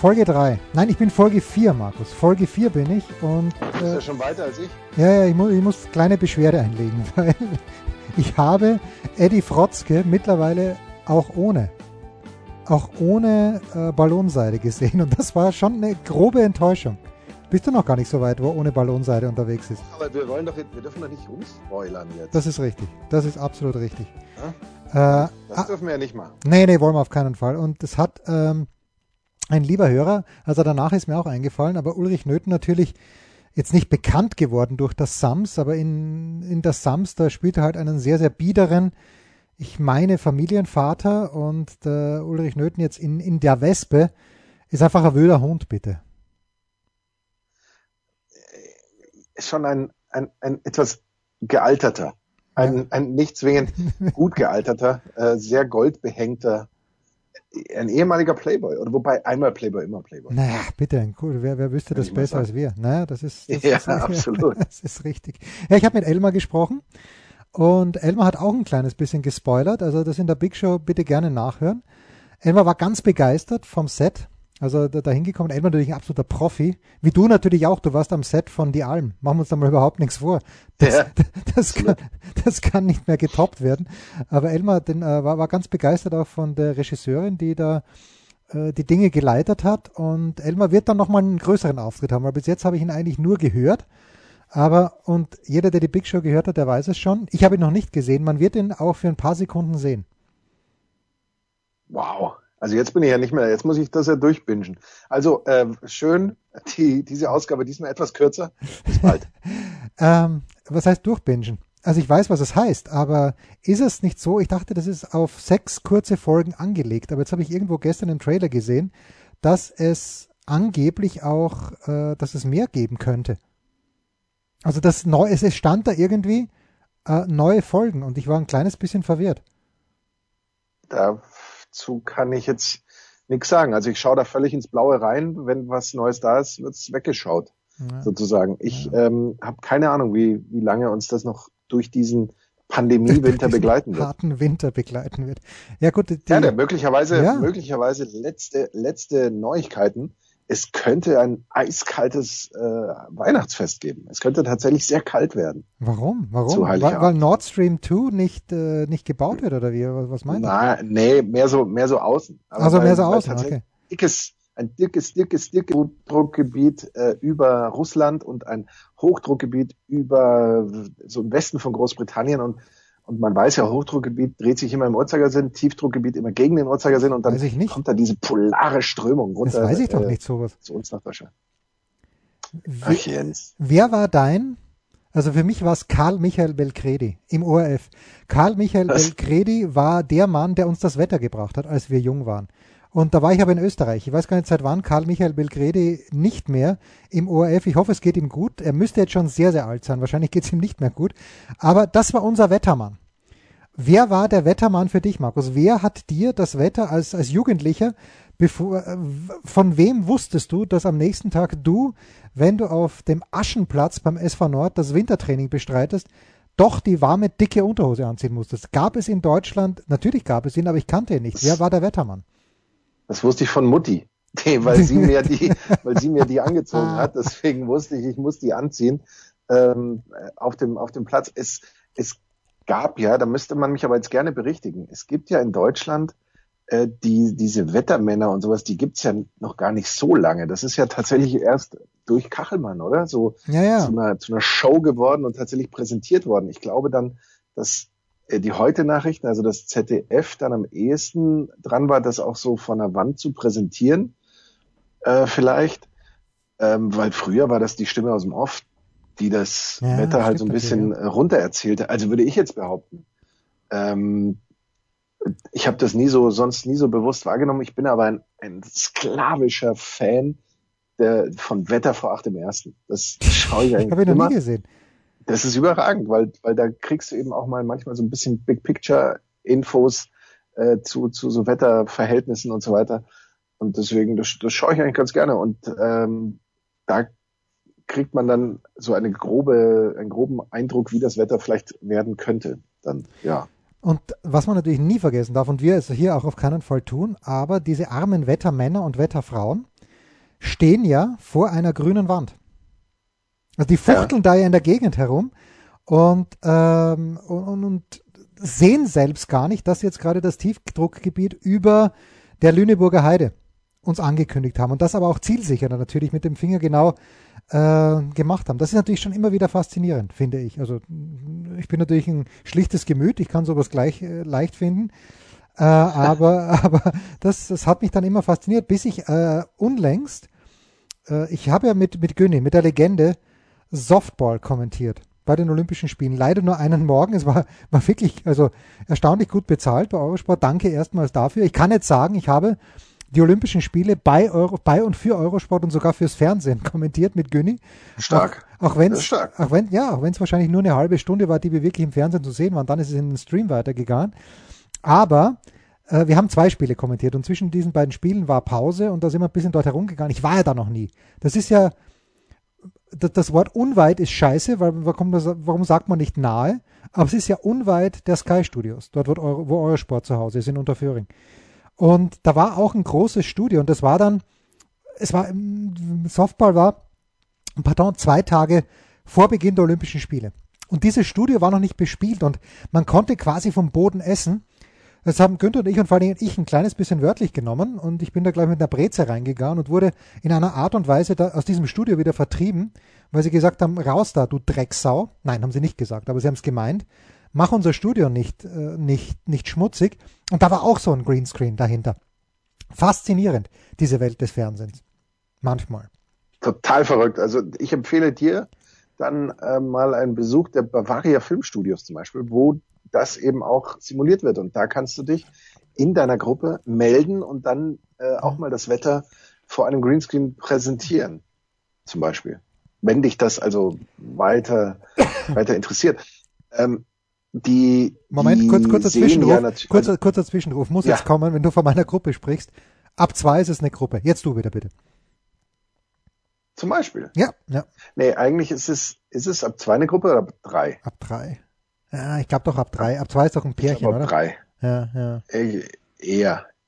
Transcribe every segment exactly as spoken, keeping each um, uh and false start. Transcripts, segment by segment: Folge drei. Nein, ich bin Folge vier, Markus. Folge vier bin ich. Und, äh, du bist ja schon weiter als ich. Ja, ja, ich muss, ich muss kleine Beschwerde einlegen, weil ich habe Eddie Frotzke mittlerweile auch ohne, auch ohne äh, Ballonseide gesehen. Und das war schon eine grobe Enttäuschung. Bist du noch gar nicht so weit, wo ohne Ballonseide unterwegs ist. Aber wir wollen doch, wir dürfen doch nicht rumspoilern jetzt. Das ist richtig. Das ist absolut richtig. Ja? Äh, das dürfen wir ja nicht machen. Nee, nee, wollen wir auf keinen Fall. Und es hat... Ähm, Ein lieber Hörer, also danach ist mir auch eingefallen, aber Ulrich Nöthen natürlich jetzt nicht bekannt geworden durch das Sams, aber in, in das Sams, da spielt er halt einen sehr, sehr biederen, ich meine Familienvater, und der Ulrich Nöthen jetzt in, in der Wespe ist einfach ein wöder Hund, bitte. Schon ein, ein, ein etwas gealterter, ein, ja. ein nicht zwingend gut gealterter, äh, sehr goldbehängter, ein ehemaliger Playboy, oder wobei einmal Playboy, immer Playboy. Naja, bitte, ein cool. Wer, wer wüsste das besser als wir? Naja, das ist, das ja, ist absolut. Das ist richtig. Ja, ich habe mit Elmar gesprochen und Elmar hat auch ein kleines bisschen gespoilert. Also das in der Big Show bitte gerne nachhören. Elmar war ganz begeistert vom Set. Also da, da hingekommen. Elmar natürlich ein absoluter Profi. Wie du natürlich auch. Du warst am Set von Die Alm. Machen wir uns da mal überhaupt nichts vor. Das, ja, das, kann, das kann nicht mehr getoppt werden. Aber Elmar den, äh, war, war ganz begeistert auch von der Regisseurin, die da äh, die Dinge geleitet hat. Und Elmar wird dann nochmal einen größeren Auftritt haben. Weil bis jetzt habe ich ihn eigentlich nur gehört. Aber und jeder, der die Big Show gehört hat, der weiß es schon. Ich habe ihn noch nicht gesehen. Man wird ihn auch für ein paar Sekunden sehen. Wow. Also jetzt bin ich ja nicht mehr, jetzt muss ich das ja durchbingen. Also äh, schön, die, diese Ausgabe diesmal etwas kürzer. Bis bald. ähm, was heißt durchbingen? Also ich weiß, was es heißt, aber ist es nicht so? Ich dachte, das ist auf sechs kurze Folgen angelegt, aber jetzt habe ich irgendwo gestern im Trailer gesehen, dass es angeblich auch, äh, dass es mehr geben könnte. Also das neu, es stand da irgendwie äh, neue Folgen und ich war ein kleines bisschen verwirrt. Da... Dazu kann ich jetzt nichts sagen. Also ich schaue da völlig ins Blaue rein. Wenn was Neues da ist, wird es weggeschaut, ja. sozusagen. Ich ja. ähm, habe keine Ahnung, wie, wie lange uns das noch durch diesen Pandemie-Winter begleiten wird. Harten Winter begleiten wird. Ja gut. Die, ja, der möglicherweise, ja. möglicherweise letzte, letzte Neuigkeiten. Es könnte ein eiskaltes äh, Weihnachtsfest geben. Es könnte tatsächlich sehr kalt werden. Warum? Warum? Weil, weil Nord Stream zwei nicht äh, nicht gebaut wird oder wie? Was meinst du? Na, nee, mehr so mehr so außen. Aber also weil, mehr so außen. Okay. Dickes, ein dickes, dickes, dickes Hochdruckgebiet äh, über Russland und ein Hochdruckgebiet über so im Westen von Großbritannien und Und man weiß ja, Hochdruckgebiet dreht sich immer im Uhrzeigersinn, Tiefdruckgebiet immer gegen den Uhrzeigersinn und dann kommt da diese polare Strömung runter. Das weiß ich äh, doch nicht, sowas. Zu uns nach Deutschland. Ach, Jens. Wer war dein? Also für mich war es Karl Michael Belkredi im O R F. Karl Michael Was? Belkredi war der Mann, der uns das Wetter gebracht hat, als wir jung waren. Und da war ich aber in Österreich. Ich weiß gar nicht, seit wann Karl Michael Belkredi nicht mehr im O R F. Ich hoffe, es geht ihm gut. Er müsste jetzt schon sehr, sehr alt sein. Wahrscheinlich geht es ihm nicht mehr gut. Aber das war unser Wettermann. Wer war der Wettermann für dich, Markus? Wer hat dir das Wetter als, als Jugendlicher, bevor, von wem wusstest du, dass am nächsten Tag du, wenn du auf dem Aschenplatz beim S V Nord das Wintertraining bestreitest, doch die warme, dicke Unterhose anziehen musstest? Gab es in Deutschland, natürlich gab es ihn, aber ich kannte ihn nicht. Wer war der Wettermann? Das wusste ich von Mutti, weil sie mir die, weil sie mir die angezogen hat. Deswegen wusste ich, ich muss die anziehen ähm, auf dem auf dem Platz. Es es gab ja, da müsste man mich aber jetzt gerne berichtigen. Es gibt ja in Deutschland äh, die diese Wettermänner und sowas. Die gibt's ja noch gar nicht so lange. Das ist ja tatsächlich erst durch Kachelmann, oder? So ja, ja. Zu, einer, zu einer Show geworden und tatsächlich präsentiert worden. Ich glaube dann, dass die Heute-Nachrichten, also das Z D F, dann am ehesten dran war, das auch so von der Wand zu präsentieren, äh, vielleicht, ähm, weil früher war das die Stimme aus dem Off, die das ja, Wetter halt so ein bisschen runtererzählte. Also würde ich jetzt behaupten, ähm, ich habe das nie so, sonst nie so bewusst wahrgenommen. Ich bin aber ein, ein sklavischer Fan der, von Wetter vor acht im Ersten. Das schaue ich eigentlich hab ich immer. Habe ich noch nie gesehen. Das ist überragend, weil, weil da kriegst du eben auch mal manchmal so ein bisschen Big Picture Infos äh, zu, zu so Wetterverhältnissen und so weiter. Und deswegen, das, das schaue ich eigentlich ganz gerne. Und ähm, da kriegt man dann so eine grobe, einen groben Eindruck, wie das Wetter vielleicht werden könnte. Dann, ja. Und was man natürlich nie vergessen darf, und wir es hier auch auf keinen Fall tun, aber diese armen Wettermänner und Wetterfrauen stehen ja vor einer grünen Wand. Also die fuchteln ja. da ja in der Gegend herum und, ähm, und, und sehen selbst gar nicht, dass jetzt gerade das Tiefdruckgebiet über der Lüneburger Heide uns angekündigt haben und das aber auch zielsicher natürlich mit dem Finger genau äh, gemacht haben. Das ist natürlich schon immer wieder faszinierend, finde ich. Also ich bin natürlich ein schlichtes Gemüt, ich kann sowas gleich äh, leicht finden, äh, aber, aber das, das hat mich dann immer fasziniert, bis ich äh, unlängst, äh, ich habe ja mit, mit Günni, mit der Legende Softball kommentiert bei den Olympischen Spielen. Leider nur einen Morgen. Es war, war wirklich also erstaunlich gut bezahlt bei Eurosport. Danke erstmals dafür. Ich kann jetzt sagen, ich habe die Olympischen Spiele bei, Euro, bei und für Eurosport und sogar fürs Fernsehen kommentiert mit Günni. Stark. Auch, auch wenn es auch wenn, ja, auch wenn es wahrscheinlich nur eine halbe Stunde war, die wir wirklich im Fernsehen zu sehen waren. Dann ist es in den Stream weitergegangen. Aber äh, wir haben zwei Spiele kommentiert und zwischen diesen beiden Spielen war Pause und da sind wir ein bisschen dort herumgegangen. Ich war ja da noch nie. Das ist ja Das Wort unweit ist scheiße, weil warum sagt man nicht nahe? Aber es ist ja unweit der Sky Studios, dort wo Euro, wo Eurosport zu Hause ist, in Unterföhring. Und da war auch ein großes Studio und das war dann, es war, Softball war, pardon, zwei Tage vor Beginn der Olympischen Spiele. Und dieses Studio war noch nicht bespielt und man konnte quasi vom Boden essen. Das haben Günther und ich und vor allem ich ein kleines bisschen wörtlich genommen und ich bin da gleich mit einer Breze reingegangen und wurde in einer Art und Weise da aus diesem Studio wieder vertrieben, weil sie gesagt haben, raus da, du Drecksau. Nein, haben sie nicht gesagt, aber sie haben es gemeint. Mach unser Studio nicht, äh, nicht, nicht schmutzig. Und da war auch so ein Greenscreen dahinter. Faszinierend, diese Welt des Fernsehens. Manchmal. Total verrückt. Also ich empfehle dir dann äh, mal einen Besuch der Bavaria Filmstudios zum Beispiel, wo das eben auch simuliert wird. Und da kannst du dich in deiner Gruppe melden und dann äh, auch mal das Wetter vor einem Greenscreen präsentieren, zum Beispiel. Wenn dich das also weiter, weiter interessiert. Ähm, die, Moment, die kurz, kurzer, Zwischenruf, ja kurzer, also, kurzer Zwischenruf muss ja. jetzt kommen, wenn du von meiner Gruppe sprichst. Ab zwei ist es eine Gruppe. Jetzt du wieder, bitte. Zum Beispiel? Ja. ja. Nee, eigentlich ist es, ist es ab zwei eine Gruppe oder ab drei? Ab drei. Ja, ich glaube doch ab drei. Ab zwei ist doch ein Pärchen, oder? Ab drei. Ja, ja. Eher,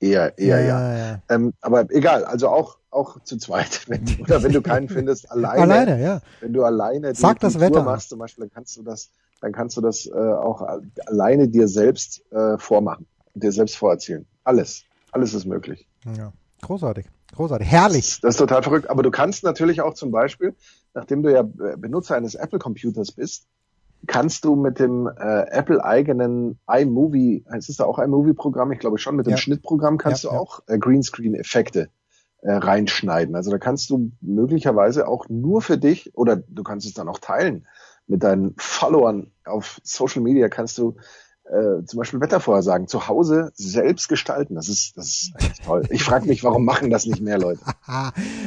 eher, eher, ja. ja. ja. Ähm, aber egal, also auch, auch zu zweit. Wenn du, oder wenn du keinen findest, alleine. Alleine, ja. Wenn du alleine die Sag das Kultur Wetter machst zum Beispiel, dann kannst du das, dann kannst du das äh, auch alleine dir selbst äh, vormachen, dir selbst vorerzählen. Alles, alles ist möglich. Ja, großartig, großartig, herrlich. Das, das ist total verrückt, aber du kannst natürlich auch zum Beispiel, nachdem du ja Benutzer eines Apple-Computers bist, kannst du mit dem äh, Apple-eigenen iMovie, heißt es da auch iMovie-Programm? Ich glaube schon, mit dem ja. Schnittprogramm kannst ja, du ja. auch äh, Greenscreen-Effekte äh, reinschneiden. Also da kannst du möglicherweise auch nur für dich, oder du kannst es dann auch teilen mit deinen Followern auf Social Media, kannst du äh, zum Beispiel Wettervorhersagen zu Hause selbst gestalten. Das ist, das ist eigentlich toll. Ich frage mich, warum machen das nicht mehr Leute?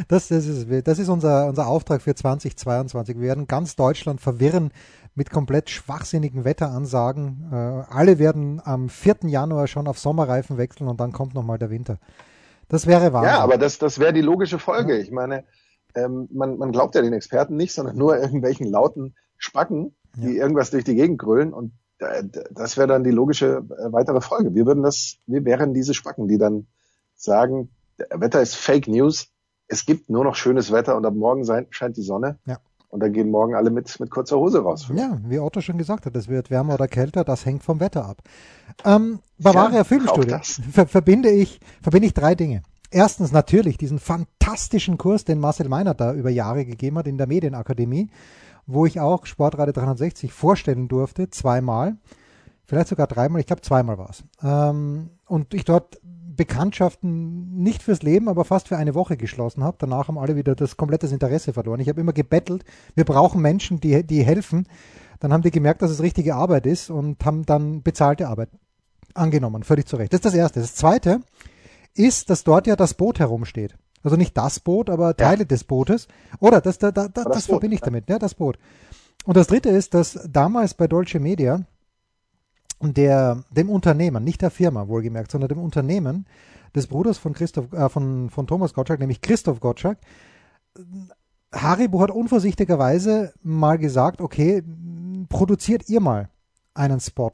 das, das ist, das ist unser, unser Auftrag für zwanzig zweiundzwanzig. Wir werden ganz Deutschland verwirren mit komplett schwachsinnigen Wetteransagen. Äh, alle werden am vierten Januar schon auf Sommerreifen wechseln und dann kommt nochmal der Winter. Das wäre wahr. Ja, aber das, das wäre die logische Folge. Ja. Ich meine, ähm, man, man glaubt ja den Experten nicht, sondern nur irgendwelchen lauten Spacken, die ja. irgendwas durch die Gegend grölen und äh, das wäre dann die logische äh, weitere Folge. Wir würden das, wir wären diese Spacken, die dann sagen, Wetter ist Fake News, es gibt nur noch schönes Wetter und ab morgen sein, scheint die Sonne. Ja. Und dann gehen morgen alle mit, mit kurzer Hose raus. Ja, wie Otto schon gesagt hat, es wird wärmer oder kälter, das hängt vom Wetter ab. Ähm, Bavaria ja, Filmstudio, ver- verbinde ich, verbinde ich drei Dinge. Erstens natürlich diesen fantastischen Kurs, den Marcel Meiner da über Jahre gegeben hat in der Medienakademie, wo ich auch Sportradio dreihundertsechzig vorstellen durfte, zweimal, vielleicht sogar dreimal, ich glaube zweimal war es. Ähm, und ich dort Bekanntschaften nicht fürs Leben, aber fast für eine Woche geschlossen habe. Danach haben alle wieder das komplette Interesse verloren. Ich habe immer gebettelt, wir brauchen Menschen, die, die helfen. Dann haben die gemerkt, dass es richtige Arbeit ist und haben dann bezahlte Arbeit angenommen, völlig zu Recht. Das ist das Erste. Das Zweite ist, dass dort ja das Boot herumsteht. Also nicht das Boot, aber Teile ja. des Bootes. Oder das, da, da, das, das Boot, verbinde ich ja. damit, ne? Das Boot. Und das Dritte ist, dass damals bei Deutsche Media der, dem Unternehmen, nicht der Firma wohlgemerkt, sondern dem Unternehmen des Bruders von, Christoph, äh, von, von Thomas Gottschalk, nämlich Christoph Gottschalk, Haribo hat unvorsichtigerweise mal gesagt, okay, produziert ihr mal einen Spot.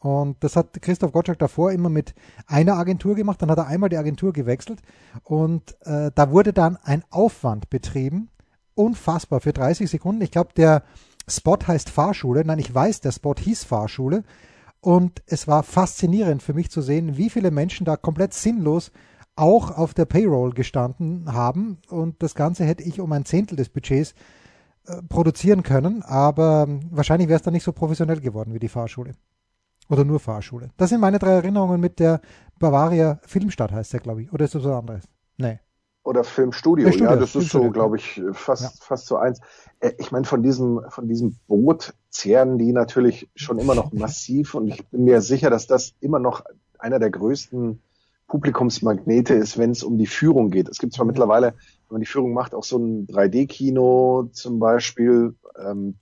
Und das hat Christoph Gottschalk davor immer mit einer Agentur gemacht, dann hat er einmal die Agentur gewechselt und äh, da wurde dann ein Aufwand betrieben, unfassbar, für dreißig Sekunden. Ich glaube, der Spot heißt Fahrschule, nein, ich weiß, der Spot hieß Fahrschule und es war faszinierend für mich zu sehen, wie viele Menschen da komplett sinnlos auch auf der Payroll gestanden haben und das Ganze hätte ich um ein Zehntel des Budgets äh, produzieren können, aber wahrscheinlich wäre es dann nicht so professionell geworden wie die Fahrschule. Oder nur Fahrschule. Das sind meine drei Erinnerungen mit der Bavaria Filmstadt, heißt der, glaube ich. Oder ist das was anderes? Nee. Oder Filmstudio, Studio, ja, das Filmstudio. Ist so, glaube ich, fast, ja. fast so eins. Ich meine, von diesem, von diesem Boot zehren die natürlich schon immer noch massiv und ich bin mir sicher, dass das immer noch einer der größten Publikumsmagnete ist, wenn es um die Führung geht. Es gibt zwar mittlerweile, wenn man die Führung macht, auch so ein drei D Kino zum Beispiel, ähm,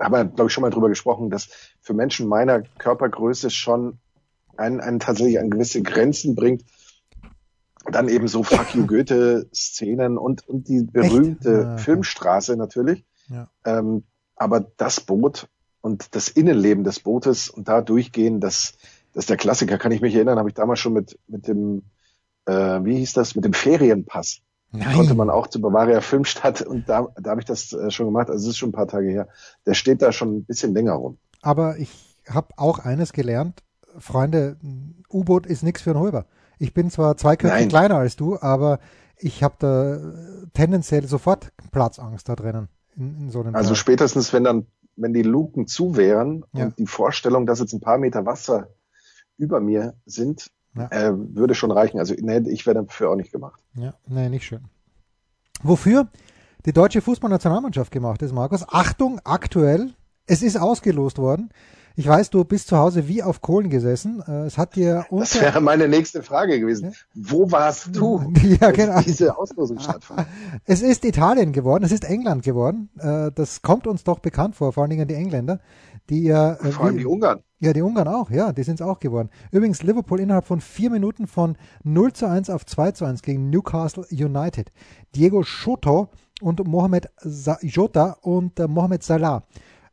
haben wir, glaube ich, schon mal drüber gesprochen, dass für Menschen meiner Körpergröße schon einen, einen tatsächlich an gewisse Grenzen bringt. Dann eben so Fuck you Goethe-Szenen und, und die berühmte ja, okay. Filmstraße natürlich. Ja. Ähm, aber das Boot und das Innenleben des Bootes und da durchgehen, das, das ist der Klassiker, kann ich mich erinnern, habe ich damals schon mit, mit dem, äh, wie hieß das, mit dem Ferienpass. Nein. Konnte man auch zu Bavaria Filmstadt und da, da habe ich das äh, schon gemacht, also es ist schon ein paar Tage her. Der steht da schon ein bisschen länger rum. Aber ich habe auch eines gelernt, Freunde, U-Boot ist nichts für einen Holber. Ich bin zwar zwei Köpfe kleiner als du, aber ich habe da tendenziell sofort Platzangst da drinnen. In, in so einem also Teil. Spätestens, wenn dann, wenn die Luken zu wären ja. und die Vorstellung, dass jetzt ein paar Meter Wasser über mir sind, ja. Äh, würde schon reichen. Also nee, ich wäre dafür auch nicht gemacht. Ja, nee, nicht schön. Wofür die deutsche Fußballnationalmannschaft gemacht ist, Markus. Achtung, aktuell, es ist ausgelost worden. Ich weiß, du bist zu Hause wie auf Kohlen gesessen. Es hat dir unter... Das wäre meine nächste Frage gewesen. Ja? Wo warst du, ja, genau. als diese Auslosung stattfand? Es ist Italien geworden, es ist England geworden. Das kommt uns doch bekannt vor, vor allen Dingen die Engländer. Die, äh, vor allem die Ungarn. Ja, die Ungarn auch, ja, die sind es auch geworden. Übrigens, Liverpool innerhalb von vier Minuten von null zu eins auf zwei zu eins gegen Newcastle United. Diogo Jota und Mohamed Sa- Jota und äh, Mohamed Salah.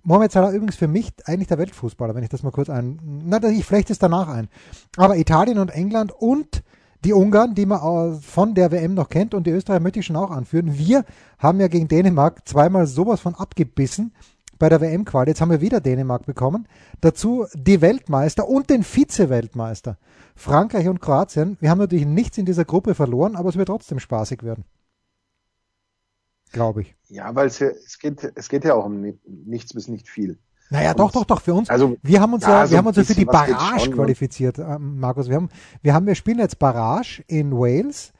Mohamed Salah übrigens für mich eigentlich der Weltfußballer, wenn ich das mal kurz ein... Na, ich flechte es danach ein. Aber Italien und England und die Ungarn, die man von der W M noch kennt und die Österreicher möchte ich schon auch anführen. Wir haben ja gegen Dänemark zweimal sowas von abgebissen bei der W M-Quali. Jetzt haben wir wieder Dänemark bekommen. Dazu die Weltmeister und den Vize-Weltmeister. Frankreich und Kroatien. Wir haben natürlich nichts in dieser Gruppe verloren, aber es wird trotzdem spaßig werden. Glaube ich. Ja, weil es, ja, es geht, es geht ja auch um nichts bis nicht viel. Naja, und doch, doch, doch, für uns. Also, wir haben uns ja, ja so wir haben uns ja für die Barrage qualifiziert, äh, Markus. Wir haben, wir haben, wir spielen jetzt Barrage in Wales.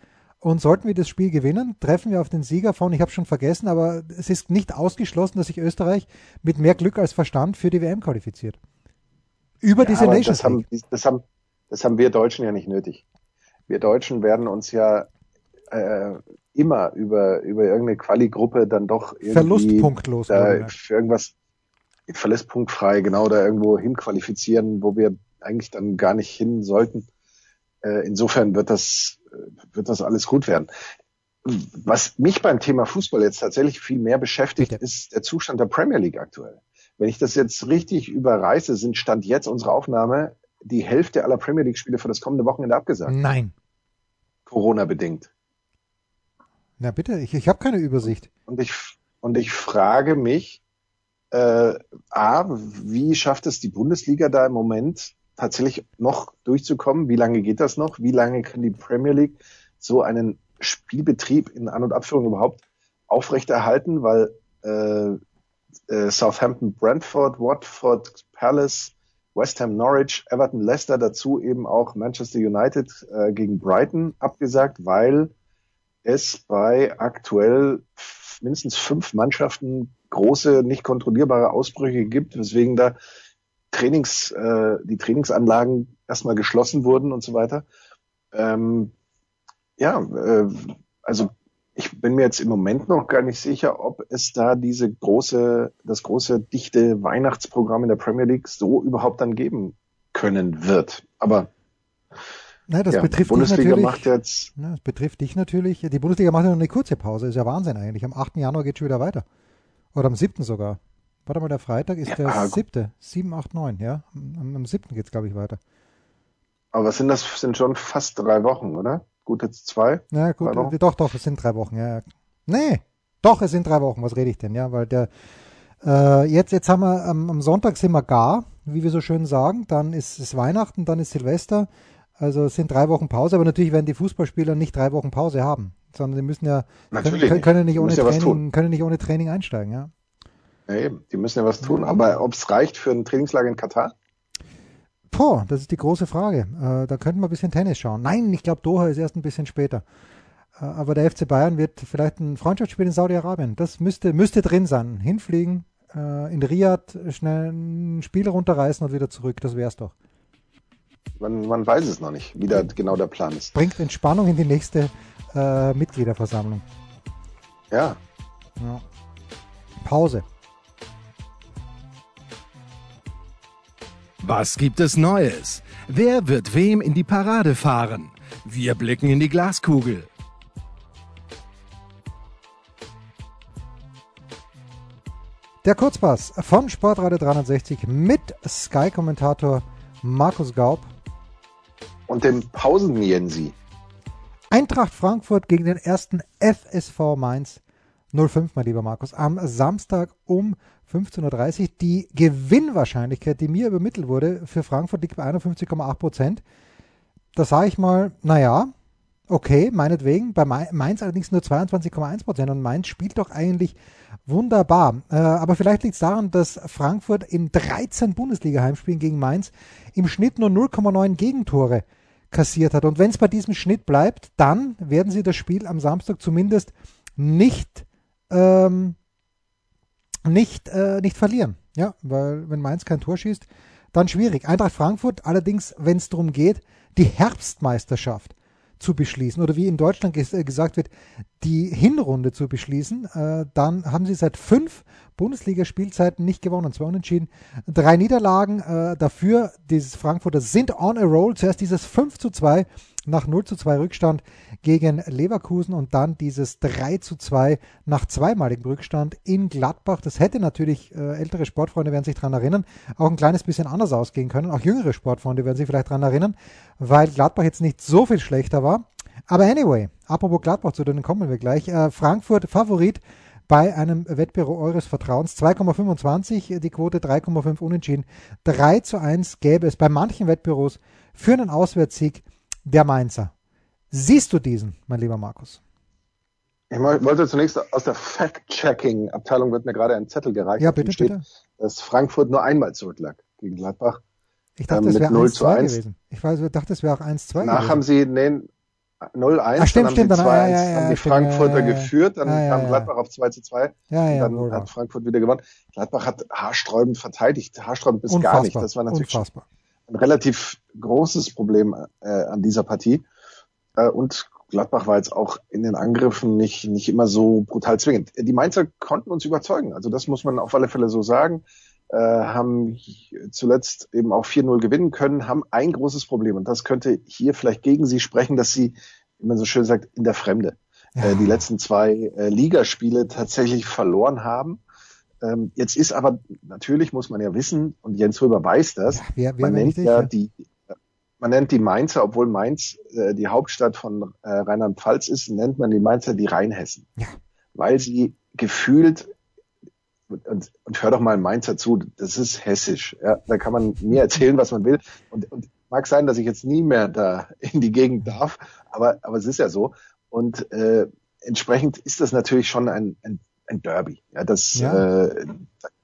Und sollten wir das Spiel gewinnen, treffen wir auf den Sieger von, ich habe schon vergessen, aber es ist nicht ausgeschlossen, dass sich Österreich mit mehr Glück als Verstand für die W M qualifiziert. Über ja, diese Nations League. Das, das, haben, das haben wir Deutschen ja nicht nötig. Wir Deutschen werden uns ja äh, immer über, über irgendeine Quali-Gruppe dann doch irgendwie verlustpunktlos da für irgendwas verlustpunktfrei, genau, da irgendwo hinqualifizieren, wo wir eigentlich dann gar nicht hin sollten. Insofern wird das, wird das alles gut werden. Was mich beim Thema Fußball jetzt tatsächlich viel mehr beschäftigt, ist der Zustand der Premier League aktuell. Wenn ich das jetzt richtig überreiße, sind Stand jetzt unsere Aufnahme die Hälfte aller Premier League Spiele für das kommende Wochenende abgesagt. Nein. Corona-bedingt. Na bitte, ich, ich habe keine Übersicht. Und ich, und ich frage mich, äh, A, wie schafft es die Bundesliga da im Moment tatsächlich noch durchzukommen? Wie lange geht das noch? Wie lange kann die Premier League so einen Spielbetrieb in An- und Abführung überhaupt aufrechterhalten? Weil äh, äh, Southampton, Brentford, Watford, Palace, West Ham, Norwich, Everton, Leicester, dazu eben auch Manchester United äh, gegen Brighton abgesagt, weil es bei aktuell f- mindestens fünf Mannschaften große, nicht kontrollierbare Ausbrüche gibt, weswegen da Trainings, äh, die Trainingsanlagen erstmal geschlossen wurden und so weiter. Ähm, ja, äh, also ich bin mir jetzt im Moment noch gar nicht sicher, ob es da diese große, das große dichte Weihnachtsprogramm in der Premier League so überhaupt dann geben können wird. Aber na, das ja, betrifft die Bundesliga natürlich, macht jetzt. Na, das betrifft dich natürlich. Die Bundesliga macht ja noch eine kurze Pause. Ist ja Wahnsinn eigentlich. Am achten Januar geht es schon wieder weiter. Oder am siebten sogar. Warte mal, der Freitag ist ja, der ah, siebte. sieben, acht, neun, ja. Am, am siebten geht es, glaube ich, weiter. Aber was sind das? Sind schon fast drei Wochen, oder? Gut, jetzt zwei? Ja, gut. Äh, doch, doch, es sind drei Wochen. Ja, ja. Nee, doch, es sind drei Wochen. Was rede ich denn? Ja, weil der. Äh, jetzt, jetzt haben wir, am, am Sonntag sind wir gar, wie wir so schön sagen. Dann ist es Weihnachten, dann ist Silvester. Also es sind drei Wochen Pause, aber natürlich werden die Fußballspieler nicht drei Wochen Pause haben, sondern sie müssen ja natürlich können, können nicht ohne Training, ja können nicht ohne Training einsteigen, ja. Ja, eben, die müssen ja was tun, aber ob es reicht für ein Trainingslager in Katar? Boah, das ist die große Frage. Äh, da könnten wir ein bisschen Tennis schauen. Nein, ich glaube, Doha ist erst ein bisschen später. Äh, aber der F C Bayern wird vielleicht ein Freundschaftsspiel in Saudi-Arabien. Das müsste, müsste drin sein. Hinfliegen, äh, in Riyadh schnell ein Spiel runterreißen und wieder zurück. Das wär's doch. Man, man weiß es noch nicht, wie da genau der Plan ist. Bringt Entspannung in die nächste äh, Mitgliederversammlung. Ja. ja. Pause. Was gibt es Neues? Wer wird wem in die Parade fahren? Wir blicken in die Glaskugel. Der Kurzpass von Sportradio dreihundertsechzig mit Sky-Kommentator Markus Gaub. Und den Pausen-Jensi. Eintracht Frankfurt gegen den ersten F S V Mainz null fünf, mein lieber Markus. Am Samstag um fünfzehn Uhr dreißig. Die Gewinnwahrscheinlichkeit, die mir übermittelt wurde, für Frankfurt liegt bei einundfünfzig Komma acht Prozent. Da sage ich mal, naja, okay, meinetwegen. Bei Mainz allerdings nur zweiundzwanzig Komma eins Prozent. Und Mainz spielt doch eigentlich wunderbar. Äh, aber vielleicht liegt es daran, dass Frankfurt in dreizehn Bundesliga-Heimspielen gegen Mainz im Schnitt nur null Komma neun Gegentore kassiert hat. Und wenn es bei diesem Schnitt bleibt, dann werden sie das Spiel am Samstag zumindest nicht ähm, nicht, äh, nicht verlieren. Ja, weil wenn Mainz kein Tor schießt, dann schwierig. Eintracht Frankfurt allerdings, wenn es darum geht, die Herbstmeisterschaft zu beschließen oder wie in Deutschland gesagt wird, die Hinrunde zu beschließen, äh, dann haben sie seit fünf Bundesligaspielzeiten nicht gewonnen. Zwei Unentschieden, drei Niederlagen äh, dafür. Dieses Frankfurter sind on a roll. Zuerst dieses fünf zu zwei nach null zu zwei Rückstand gegen Leverkusen und dann dieses drei zu zwei nach zweimaligem Rückstand in Gladbach. Das hätte natürlich, äh, ältere Sportfreunde werden sich daran erinnern, auch ein kleines bisschen anders ausgehen können. Auch jüngere Sportfreunde werden sich vielleicht daran erinnern, weil Gladbach jetzt nicht so viel schlechter war. Aber anyway, apropos Gladbach, zu denen kommen wir gleich. Äh, Frankfurt Favorit bei einem Wettbüro eures Vertrauens. zwei Komma fünfundzwanzig, die Quote drei Komma fünf unentschieden. drei zu eins gäbe es bei manchen Wettbüros für einen Auswärtssieg der Mainzer. Siehst du diesen, mein lieber Markus? Ich wollte zunächst aus der Fact-Checking-Abteilung wird mir gerade ein Zettel gereicht. Ja, bitte, steht, bitte. Dass Frankfurt nur einmal zurücklag gegen Gladbach. Ich dachte, es ähm, wäre null zu eins gewesen. Ich weiß, ich dachte, es wäre auch eins zu zwei gewesen. Danach haben sie den null eins, stimmt, dann stimmt, haben sie zwei eins, ja, ja, ja, haben die stimmt, Frankfurter ja, ja, ja. geführt, dann ja, ja, kam Gladbach ja, ja. auf zwei zu zwei, ja, ja, dann wohl hat Frankfurt wieder gewonnen. Gladbach hat haarsträubend verteidigt, haarsträubend bis unfassbar, gar nicht. Das war natürlich unfassbar. Ein relativ großes Problem äh, an dieser Partie. Äh, und Gladbach war jetzt auch in den Angriffen nicht nicht immer so brutal zwingend. Die Mainzer konnten uns überzeugen, also das muss man auf alle Fälle so sagen, äh, haben zuletzt eben auch vier null gewinnen können, haben ein großes Problem. Und das könnte hier vielleicht gegen sie sprechen, dass sie, wie man so schön sagt, in der Fremde ja. äh, die letzten zwei äh, Ligaspiele tatsächlich verloren haben. Jetzt ist aber, natürlich muss man ja wissen, und Jens Röber weiß das, ja, wer, wer man nennt ich, ja die, man nennt die Mainzer, obwohl Mainz äh, die Hauptstadt von äh, Rheinland-Pfalz ist, nennt man die Mainzer die Rheinhessen. Ja. Weil sie gefühlt, und, und, und hör doch mal Mainzer zu, das ist hessisch. Ja, da kann man mir erzählen, was man will. Und, und mag sein, dass ich jetzt nie mehr da in die Gegend darf, aber, aber es ist ja so. Und äh, entsprechend ist das natürlich schon ein, ein ein Derby. Ja, das, ja. Äh,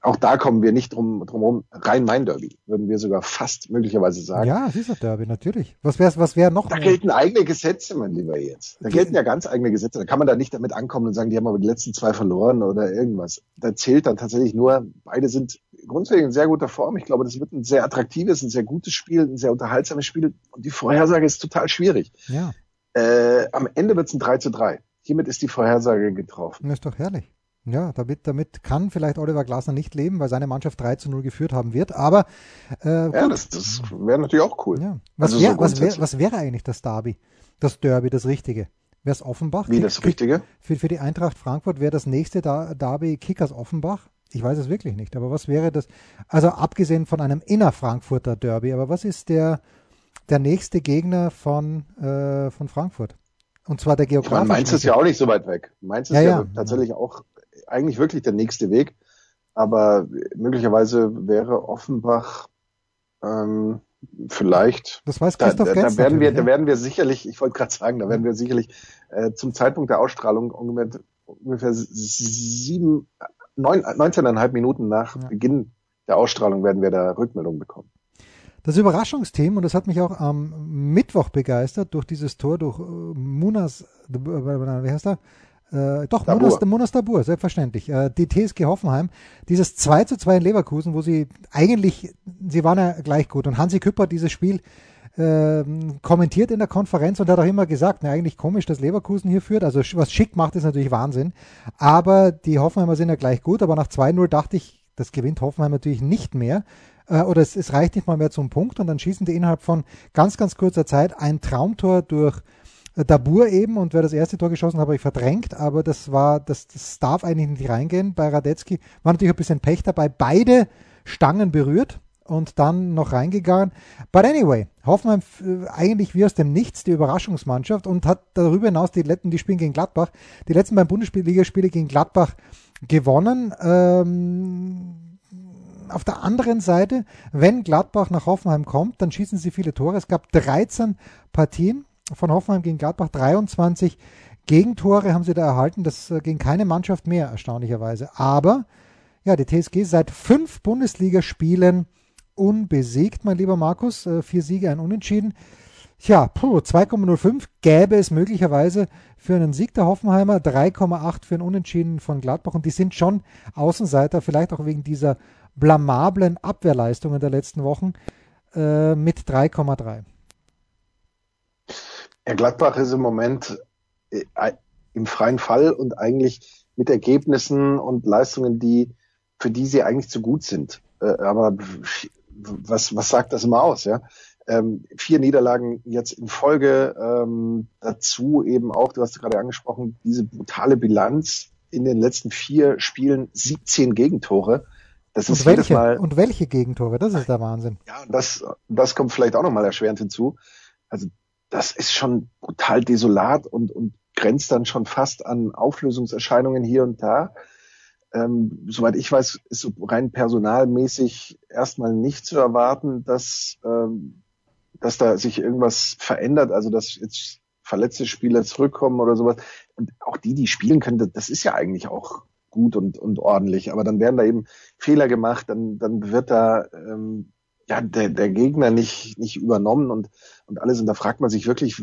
auch da kommen wir nicht drum, drum rum. Rhein-Main-Derby, würden wir sogar fast möglicherweise sagen. Ja, es ist ein Derby, natürlich. Was wäre was wär noch? Da gelten eigene Gesetze, mein Lieber Jens. Da gelten ja ganz eigene Gesetze. Da kann man da nicht damit ankommen und sagen, die haben aber die letzten zwei verloren oder irgendwas. Da zählt dann tatsächlich nur, beide sind grundsätzlich in sehr guter Form. Ich glaube, das wird ein sehr attraktives, ein sehr gutes Spiel, ein sehr unterhaltsames Spiel. Und die Vorhersage ist total schwierig. Ja. Äh, am Ende wird es ein drei zu drei. Hiermit ist die Vorhersage getroffen. Das ist doch herrlich. Ja, damit, damit kann vielleicht Oliver Glasner nicht leben, weil seine Mannschaft drei zu null geführt haben wird. Aber äh, ja, das, das wäre natürlich auch cool. Ja. Was, also wär, so was, wär, was wäre eigentlich das Derby? Das Derby, das Richtige? Wäre es Offenbach? Wie das Richtige? Für, für die Eintracht Frankfurt wäre das nächste Derby Kickers Offenbach. Ich weiß es wirklich nicht, aber was wäre das? Also abgesehen von einem innerfrankfurter Derby, aber was ist der, der nächste Gegner von, äh, von Frankfurt? Und zwar der geografische. Ich meine, Mainz ist ja auch nicht so weit weg. Mainz ist ja, ja, ja tatsächlich ja. auch eigentlich wirklich der nächste Weg, aber möglicherweise wäre Offenbach ähm, vielleicht. Das weiß Christoph da, da, da werden wir, ja. da werden wir sicherlich, ich wollte gerade sagen, da werden wir sicherlich äh, zum Zeitpunkt der Ausstrahlung ungefähr, ungefähr sieben, neun, neunzehneinhalb Minuten nach ja. Beginn der Ausstrahlung werden wir da Rückmeldung bekommen. Das Überraschungsthema, und das hat mich auch am Mittwoch begeistert, durch dieses Tor, durch Munas, wie heißt er? Äh, doch, Dabur. Munas Dabur, selbstverständlich. Äh, die T S G Hoffenheim, dieses zwei zu zwei in Leverkusen, wo sie eigentlich, sie waren ja gleich gut. Und Hansi Küpper hat dieses Spiel äh, kommentiert in der Konferenz und hat auch immer gesagt, na, eigentlich komisch, dass Leverkusen hier führt. Also was Schick macht, ist natürlich Wahnsinn. Aber die Hoffenheimer sind ja gleich gut. Aber nach zwei null dachte ich, das gewinnt Hoffenheim natürlich nicht mehr. Äh, oder es, es reicht nicht mal mehr zum Punkt. Und dann schießen die innerhalb von ganz, ganz kurzer Zeit ein Traumtor durch Dabur eben, und wer das erste Tor geschossen hat, habe ich verdrängt, aber das war, das, das darf eigentlich nicht reingehen. Bei Radetzky war natürlich ein bisschen Pech dabei, beide Stangen berührt und dann noch reingegangen. But anyway, Hoffenheim eigentlich wie aus dem Nichts, die Überraschungsmannschaft, und hat darüber hinaus die letzten, die spielen gegen Gladbach, die letzten beiden Bundesligaspiele gegen Gladbach gewonnen. Ähm, Auf der anderen Seite, wenn Gladbach nach Hoffenheim kommt, dann schießen sie viele Tore. Es gab dreizehn Partien von Hoffenheim gegen Gladbach, dreiundzwanzig Gegentore haben sie da erhalten, das gegen keine Mannschaft mehr, erstaunlicherweise. Aber, ja, die T S G seit fünf Bundesligaspielen unbesiegt, mein lieber Markus, vier Siege, ein Unentschieden. Tja, zwei Komma null fünf gäbe es möglicherweise für einen Sieg der Hoffenheimer, drei Komma acht für einen Unentschieden von Gladbach, und die sind schon Außenseiter, vielleicht auch wegen dieser blamablen Abwehrleistungen der letzten Wochen, äh, mit drei Komma drei. Herr Gladbach ist im Moment im freien Fall und eigentlich mit Ergebnissen und Leistungen, die, für die sie eigentlich zu gut sind. Aber was, was sagt das immer aus, ja? Ähm, vier Niederlagen jetzt in Folge, ähm, dazu eben auch, du hast gerade angesprochen, diese brutale Bilanz in den letzten vier Spielen, siebzehn Gegentore. Das ist jedes Mal. Und welche Gegentore? Das ist der Wahnsinn. Ja, das, das kommt vielleicht auch nochmal erschwerend hinzu. Also, das ist schon brutal desolat und, und grenzt dann schon fast an Auflösungserscheinungen hier und da. Ähm, soweit ich weiß, ist so rein personalmäßig erstmal nicht zu erwarten, dass, ähm, dass da sich irgendwas verändert, also dass jetzt verletzte Spieler zurückkommen oder sowas. Und auch die, die spielen können, das ist ja eigentlich auch gut und, und ordentlich. Aber dann werden da eben Fehler gemacht, dann, dann wird da, ähm, ja, der, der Gegner nicht, nicht übernommen und, und alles. Und da fragt man sich wirklich,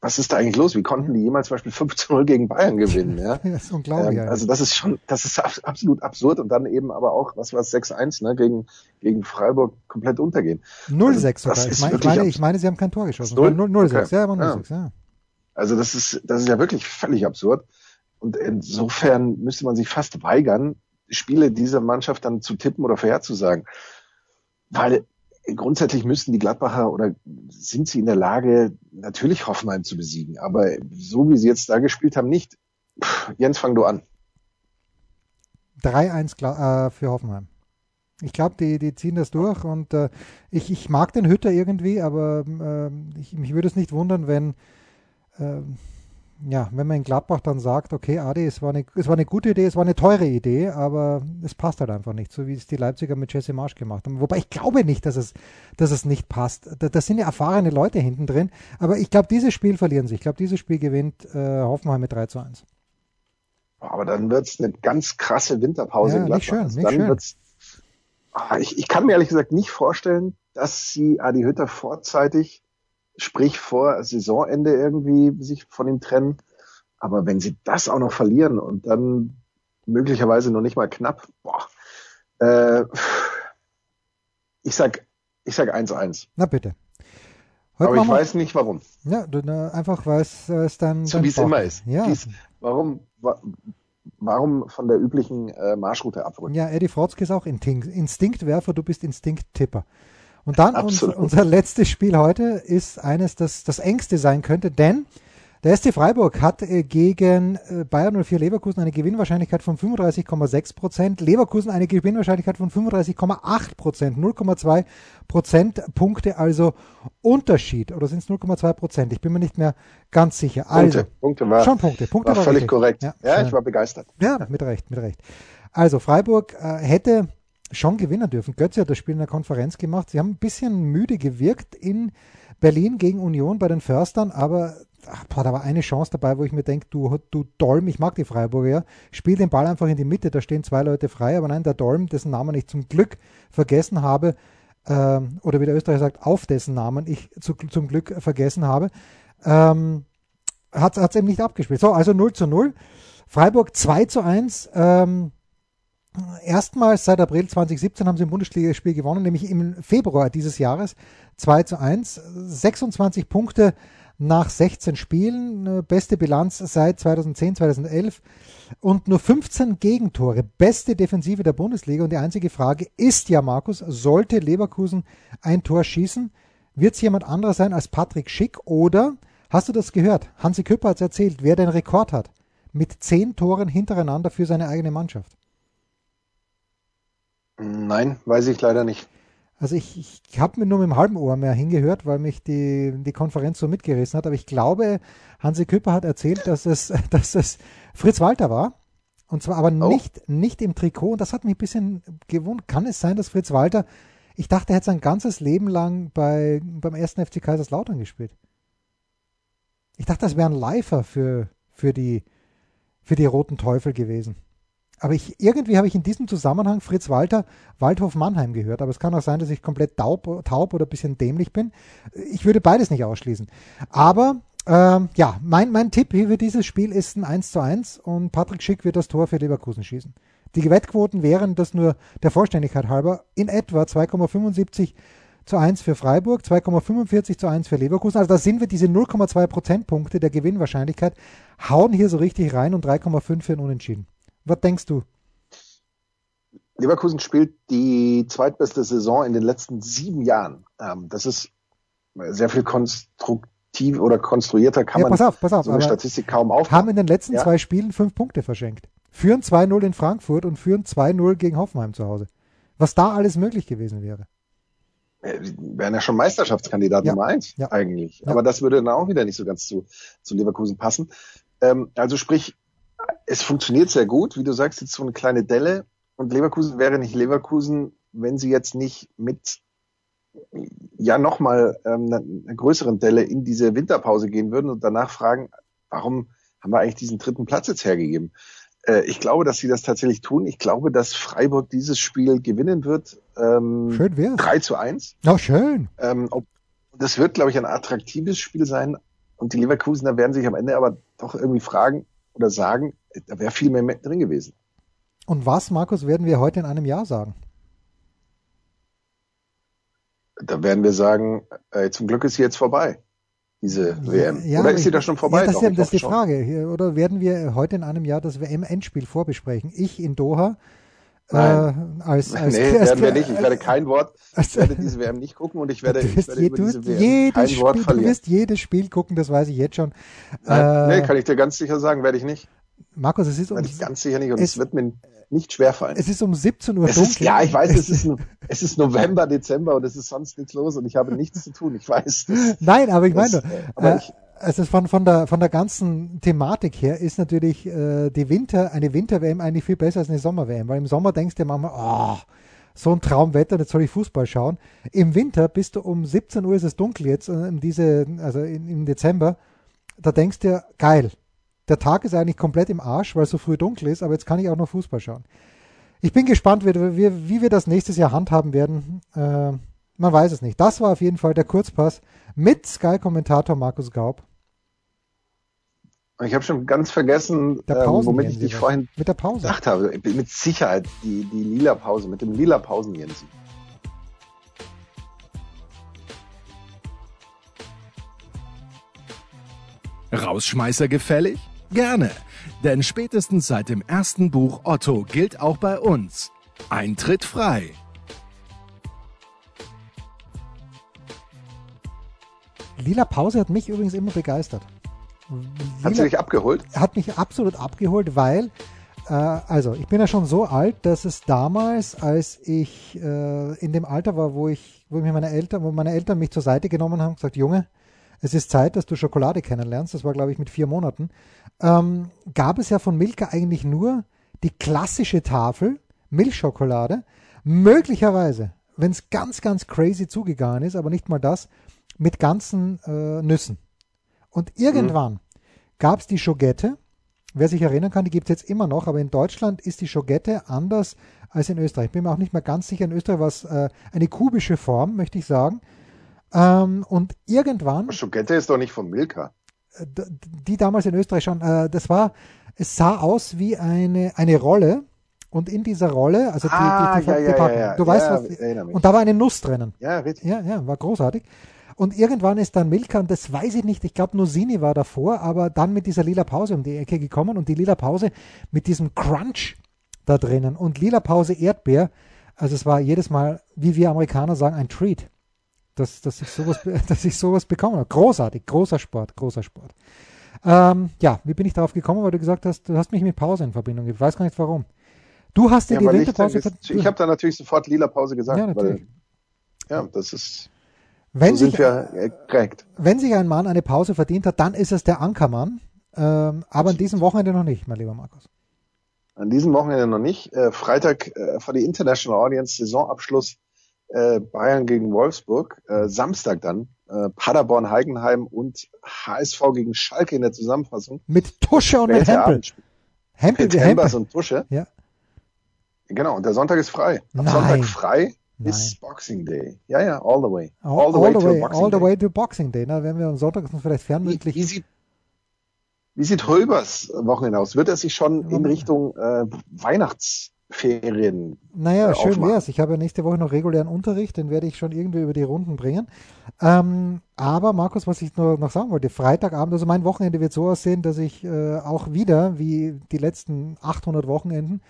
was ist da eigentlich los? Wie konnten die jemals zum Beispiel fünf zu null gegen Bayern gewinnen? Ja, das ist unglaublich. Ähm, also das ist schon, das ist absolut absurd. Und dann eben aber auch, was war es, sechs eins, ne, gegen, gegen Freiburg komplett untergehen. null sechs also, ich, mein, ich, meine, ich meine, sie haben kein Tor geschossen. null sechs, okay. Ja, aber null sechs, ja. ja. Also das ist, das ist ja wirklich völlig absurd. Und insofern müsste man sich fast weigern, Spiele dieser Mannschaft dann zu tippen oder vorherzusagen. Weil grundsätzlich müssten die Gladbacher, oder sind sie in der Lage, natürlich Hoffenheim zu besiegen. Aber so wie sie jetzt da gespielt haben, nicht. Puh, Jens, fang du an. drei eins äh, für Hoffenheim. Ich glaube, die, die ziehen das durch. Und äh, ich, ich mag den Hütter irgendwie, aber äh, ich, mich würde es nicht wundern, wenn... Äh, Ja, wenn man in Gladbach dann sagt, okay, Adi, es war eine, es war eine gute Idee, es war eine teure Idee, aber es passt halt einfach nicht, so wie es die Leipziger mit Jesse Marsch gemacht haben. Wobei ich glaube nicht, dass es, dass es nicht passt. Da, das sind ja erfahrene Leute hinten drin, aber ich glaube, dieses Spiel verlieren sie. Ich glaube, dieses Spiel gewinnt äh, Hoffenheim mit drei zu eins. Aber dann wird es eine ganz krasse Winterpause, ja, in Gladbach. Nicht schön, nicht dann schön. Wird's, ach, ich, ich kann mir ehrlich gesagt nicht vorstellen, dass sie Adi Hütter vorzeitig, sprich vor Saisonende, irgendwie sich von ihm trennen. Aber wenn sie das auch noch verlieren und dann möglicherweise noch nicht mal knapp, boah, äh, Ich sag, ich sag eins eins. Na bitte. Heute Aber ich wir... weiß nicht warum. Ja, du, ne, einfach weil es dann... So wie es immer ist. Ja. Dies, warum... Wa- Warum von der üblichen äh, Marschroute abrücken? Ja, Eddie Frotzke ist auch Intin- Instinktwerfer, du bist Instinkttipper. Und dann uns, unser letztes Spiel heute ist eines, das das engste sein könnte, denn der S C Freiburg hat äh, gegen äh, Bayern null vier Leverkusen eine Gewinnwahrscheinlichkeit von fünfunddreißig Komma sechs Prozent, Leverkusen eine Gewinnwahrscheinlichkeit von fünfunddreißig Komma acht Prozent, null Komma zwei Prozentpunkte, also Unterschied, oder sind es null Komma zwei Prozent? Ich bin mir nicht mehr ganz sicher. Also, Punkte, Punkte war, schon Punkte, Punkte war, war völlig richtig. Korrekt. Ja, ja, ich war begeistert. Ja, mit Recht, mit Recht. Also Freiburg äh, hätte schon gewinnen dürfen. Götze hat das Spiel in der Konferenz gemacht. Sie haben ein bisschen müde gewirkt in Berlin gegen Union bei den Förstern, aber ach, da war eine Chance dabei, wo ich mir denke, du, du Dolm, ich mag die Freiburger, ja, spiel den Ball einfach in die Mitte, da stehen zwei Leute frei, aber nein, der Dolm, dessen Namen ich zum Glück vergessen habe, ähm, oder wie der Österreicher sagt, auf dessen Namen ich zu, zum Glück vergessen habe, ähm, hat es eben nicht abgespielt. So, also null zu null, Freiburg zwei zu eins, ähm, erstmals seit April zwanzig siebzehn haben sie ein Bundesligaspiel gewonnen, nämlich im Februar dieses Jahres, zwei zu eins, sechsundzwanzig Punkte nach sechzehn Spielen, beste Bilanz seit zweitausendzehn, zweitausendelf und nur fünfzehn Gegentore, beste Defensive der Bundesliga. Und die einzige Frage ist ja, Markus, sollte Leverkusen ein Tor schießen, wird es jemand anderer sein als Patrick Schick, oder, hast du das gehört, Hansi Küpper hat es erzählt, wer den Rekord hat, mit zehn Toren hintereinander für seine eigene Mannschaft? Nein, weiß ich leider nicht. Also ich, ich habe mir nur mit dem halben Ohr mehr hingehört, weil mich die, die Konferenz so mitgerissen hat. Aber ich glaube, Hansi Küpper hat erzählt, dass es, dass es Fritz Walter war. Und zwar aber oh. nicht, nicht im Trikot. Und das hat mich ein bisschen gewundert. Kann es sein, dass Fritz Walter, ich dachte, er hätte sein ganzes Leben lang bei, beim ersten F C Kaiserslautern gespielt. Ich dachte, das wäre ein Leifer für, für, die, für die Roten Teufel gewesen. Aber ich, irgendwie habe ich in diesem Zusammenhang Fritz Walter, Waldhof Mannheim gehört. Aber es kann auch sein, dass ich komplett taub, taub oder ein bisschen dämlich bin. Ich würde beides nicht ausschließen. Aber ähm, ja, mein, mein Tipp für dieses Spiel ist ein eins zu eins und Patrick Schick wird das Tor für Leverkusen schießen. Die Wettquoten wären, das nur der Vollständigkeit halber, in etwa zwei Komma fünfundsiebzig zu eins für Freiburg, zwei Komma fünfundvierzig zu eins für Leverkusen. Also da sind wir, diese null Komma zwei Prozentpunkte der Gewinnwahrscheinlichkeit hauen hier so richtig rein und drei Komma fünf für ein Unentschieden. Was denkst du? Leverkusen spielt die zweitbeste Saison in den letzten sieben Jahren. Das ist sehr viel konstruktiv oder konstruierter, kann ja, man pass auf, pass auf, so eine Statistik kaum aufbauen. Haben in den letzten ja. zwei Spielen fünf Punkte verschenkt. Führen zwei null in Frankfurt und führen zwei null gegen Hoffenheim zu Hause. Was da alles möglich gewesen wäre. Die wären ja schon Meisterschaftskandidat ja. Nummer eins ja. eigentlich. Ja. Aber das würde dann auch wieder nicht so ganz zu, zu Leverkusen passen. Also sprich, es funktioniert sehr gut, wie du sagst, jetzt so eine kleine Delle, und Leverkusen wäre nicht Leverkusen, wenn sie jetzt nicht mit ja nochmal ähm, einer größeren Delle in diese Winterpause gehen würden und danach fragen, warum haben wir eigentlich diesen dritten Platz jetzt hergegeben? Äh, ich glaube, dass sie das tatsächlich tun. Ich glaube, dass Freiburg dieses Spiel gewinnen wird. Ähm, schön wär's. drei zu eins. Na, schön. Ähm, ob, das wird, glaube ich, ein attraktives Spiel sein, und die Leverkusener werden sich am Ende aber doch irgendwie fragen, oder sagen, da wäre viel mehr drin gewesen. Und was, Markus, werden wir heute in einem Jahr sagen? Da werden wir sagen, äh, zum Glück ist sie jetzt vorbei, diese ja, W M. Ja, oder ist sie da schon vorbei? Ja, das, doch, ist, das ist die schon. Frage. Oder werden wir heute in einem Jahr das W M-Endspiel vorbesprechen? Ich in Doha. Nein, äh, als, als, nee, als, werden wir nicht. Ich als, werde kein Wort, ich werde diese W M nicht gucken, und ich werde, ich werde je, über diese du, W M kein Spiel, Wort verlieren. Du wirst jedes Spiel gucken, das weiß ich jetzt schon. Nein, äh, nee, kann ich dir ganz sicher sagen, werde ich nicht. Markus, es ist um... Werde ich ganz sicher nicht, und es, es wird mir nicht schwerfallen. Es ist um siebzehn Uhr es dunkel. Ist, ja, ich weiß, es ist, es ist November, Dezember, und es ist sonst nichts los und ich habe nichts zu tun, ich weiß. Das, Nein, aber ich meine... Also von, von, der, von der ganzen Thematik her ist natürlich äh, die Winter, eine Winter-W M eigentlich viel besser als eine Sommer-W M, weil im Sommer denkst du dir manchmal, oh, so ein Traumwetter, jetzt soll ich Fußball schauen. Im Winter bist du um siebzehn Uhr, ist es dunkel jetzt, in diese, also in, im Dezember, da denkst du dir, geil, der Tag ist eigentlich komplett im Arsch, weil es so früh dunkel ist, aber jetzt kann ich auch noch Fußball schauen. Ich bin gespannt, wie, wie, wie wir das nächstes Jahr handhaben werden. Äh, man weiß es nicht. Das war auf jeden Fall der Kurzpass mit Sky-Kommentator Markus Gaub. Ich habe schon ganz vergessen, ähm, womit ich dich vorhin mit der Pause gedacht habe. Mit Sicherheit die, die Lila Pause, mit dem Lila Pausen Jensen. Rausschmeißer gefällig? Gerne, denn spätestens seit dem ersten Buch Otto gilt auch bei uns Eintritt frei. Lila Pause hat mich übrigens immer begeistert. Lila hat sie dich abgeholt? Hat mich absolut abgeholt, weil, äh, also ich bin ja schon so alt, dass es damals, als ich äh, in dem Alter war, wo ich, wo mir meine Eltern, wo meine Eltern mich zur Seite genommen haben und gesagt, Junge, es ist Zeit, dass du Schokolade kennenlernst. Das war, glaube ich, mit vier Monaten. Ähm, gab es ja von Milka eigentlich nur die klassische Tafel Milchschokolade. Möglicherweise, wenn es ganz, ganz crazy zugegangen ist, aber nicht mal das, mit ganzen äh, Nüssen. Und irgendwann mhm. gab es die Schogette. Wer sich erinnern kann, die gibt es jetzt immer noch, aber in Deutschland ist die Schogette anders als in Österreich. Ich bin mir auch nicht mehr ganz sicher, in Österreich war es äh, eine kubische Form, möchte ich sagen. Ähm, und irgendwann... Aber Schogette ist doch nicht von Milka. Die damals in Österreich schon, äh, das war, es sah aus wie eine, eine Rolle und in dieser Rolle, also die, ah, die, die, die, ja, die Packung, ja, ja, du ja, weißt ja, was, ich, und da war eine Nuss drinnen. Ja, richtig. Ja, ja, war großartig. Und irgendwann ist dann Milka, und das weiß ich nicht, ich glaube nur Sini war davor, aber dann mit dieser Lila Pause um die Ecke gekommen und die Lila Pause mit diesem Crunch da drinnen und Lila Pause Erdbeer, also es war jedes Mal, wie wir Amerikaner sagen, ein Treat, dass, dass, ich, sowas, dass ich sowas bekommen habe. Großartig, großer Sport, großer Sport. Ähm, ja, wie bin ich darauf gekommen, weil du gesagt hast, du hast mich mit Pause in Verbindung gebracht, ich weiß gar nicht warum. Du hast dir ja, die Winterpause... Ich, ich, ich habe da natürlich sofort Lila Pause gesagt, ja, weil ja, das ist... Wenn, so sich, wenn sich ein Mann eine Pause verdient hat, dann ist es der Ankermann. Ähm, aber an diesem Wochenende noch nicht, mein lieber Markus. An diesem Wochenende noch nicht. Äh, Freitag äh, für die International Audience, Saisonabschluss äh, Bayern gegen Wolfsburg. Äh, Samstag dann äh, Paderborn, Heidenheim und H S V gegen Schalke in der Zusammenfassung. Mit Tusche und mit Hempel. Hempel, mit Hempel und Tusche. Ja. Genau, und der Sonntag ist frei. Am Sonntag frei. This Boxing Day. Ja, ja, all the way. All the all way, way to Boxing all the Day. Way to Boxing Day. Na, werden wir am Sonntag vielleicht fernmündlich... Wie, wie, sieht, wie sieht Holbers Wochenende aus? Wird er sich schon in Richtung äh, Weihnachtsferien Naja, äh, schön wär's. Ich habe ja nächste Woche noch regulären Unterricht, den werde ich schon irgendwie über die Runden bringen. Ähm, aber, Markus, was ich nur noch sagen wollte, Freitagabend, also mein Wochenende wird so aussehen, dass ich äh, auch wieder, wie die letzten achthundert Wochenenden,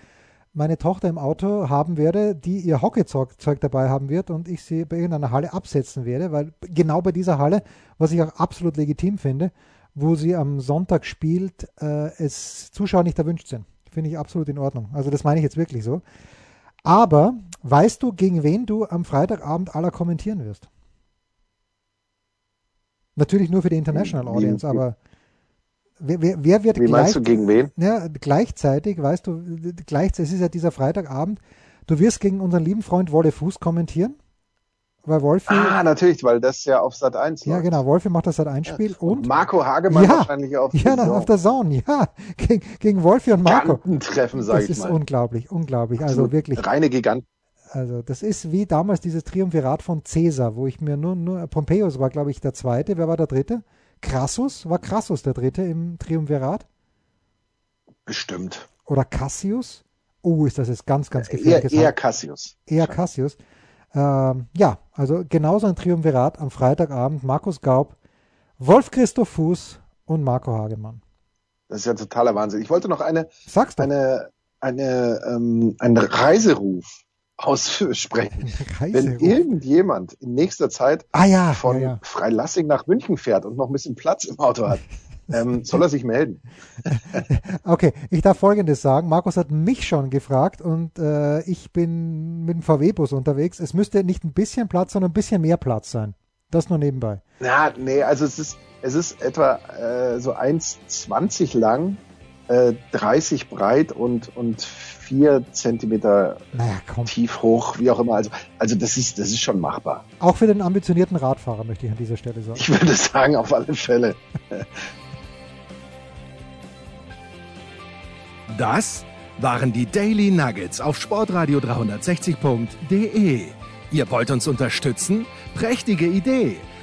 meine Tochter im Auto haben werde, die ihr Hockeyzeug dabei haben wird und ich sie bei irgendeiner Halle absetzen werde, weil genau bei dieser Halle, was ich auch absolut legitim finde, wo sie am Sonntag spielt, äh, es Zuschauer nicht erwünscht sind. Finde ich absolut in Ordnung. Also das meine ich jetzt wirklich so. Aber weißt du, gegen wen du am Freitagabend aller kommentieren wirst? Natürlich nur für die International Audience, aber... Wer, wer, wer wird Wie gleich, meinst du, gegen wen? Ja, gleichzeitig, weißt du, gleichzeitig, es ist ja dieser Freitagabend, du wirst gegen unseren lieben Freund Wolle Fuß kommentieren, weil Wolfi... Ah, natürlich, weil das ja auf Sat eins war. Ja, genau, Wolfi macht das Sat eins Spiel ja. und... Marco Hagemann ja, wahrscheinlich auf ja, der Ja, auf der Zone, ja, gegen, gegen Wolfi und Marco. Gigantentreffen, sag ich mal. Das ist unglaublich, unglaublich, also, also wirklich. Reine Giganten. Also das ist wie damals dieses Triumvirat von Caesar, wo ich mir nur... nur Pompeius war, glaube ich, der Zweite, wer war der Dritte? Crassus? War Crassus der Dritte im Triumvirat? Bestimmt. Oder Cassius? Oh, ist das jetzt ganz, ganz gefährlich. Eher, eher Cassius. Eher Cassius. Ähm, ja, also genauso ein Triumvirat am Freitagabend. Markus Gaub, Wolf-Christoph Fuß und Marco Hagemann. Das ist ja totaler Wahnsinn. Ich wollte noch eine, Sagst du? eine, eine, ähm, einen Reiseruf aussprechen. Wenn irgendjemand in nächster Zeit ah, ja, von ja, ja. Freilassing nach München fährt und noch ein bisschen Platz im Auto hat, ähm, soll er sich melden. Okay, ich darf Folgendes sagen. Markus hat mich schon gefragt und äh, ich bin mit dem V W-Bus unterwegs. Es müsste nicht ein bisschen Platz, sondern ein bisschen mehr Platz sein. Das nur nebenbei. Na, nee, also es ist, es ist etwa äh, so eins Komma zwanzig lang, dreißig breit und, und vier Zentimeter naja, tief hoch, wie auch immer. Also, also das ist, das ist schon machbar. Auch für den ambitionierten Radfahrer möchte ich an dieser Stelle sagen. Ich würde sagen, auf alle Fälle. Das waren die Daily Nuggets auf Sportradio dreihundertsechzig punkt de. Ihr wollt uns unterstützen? Prächtige Idee!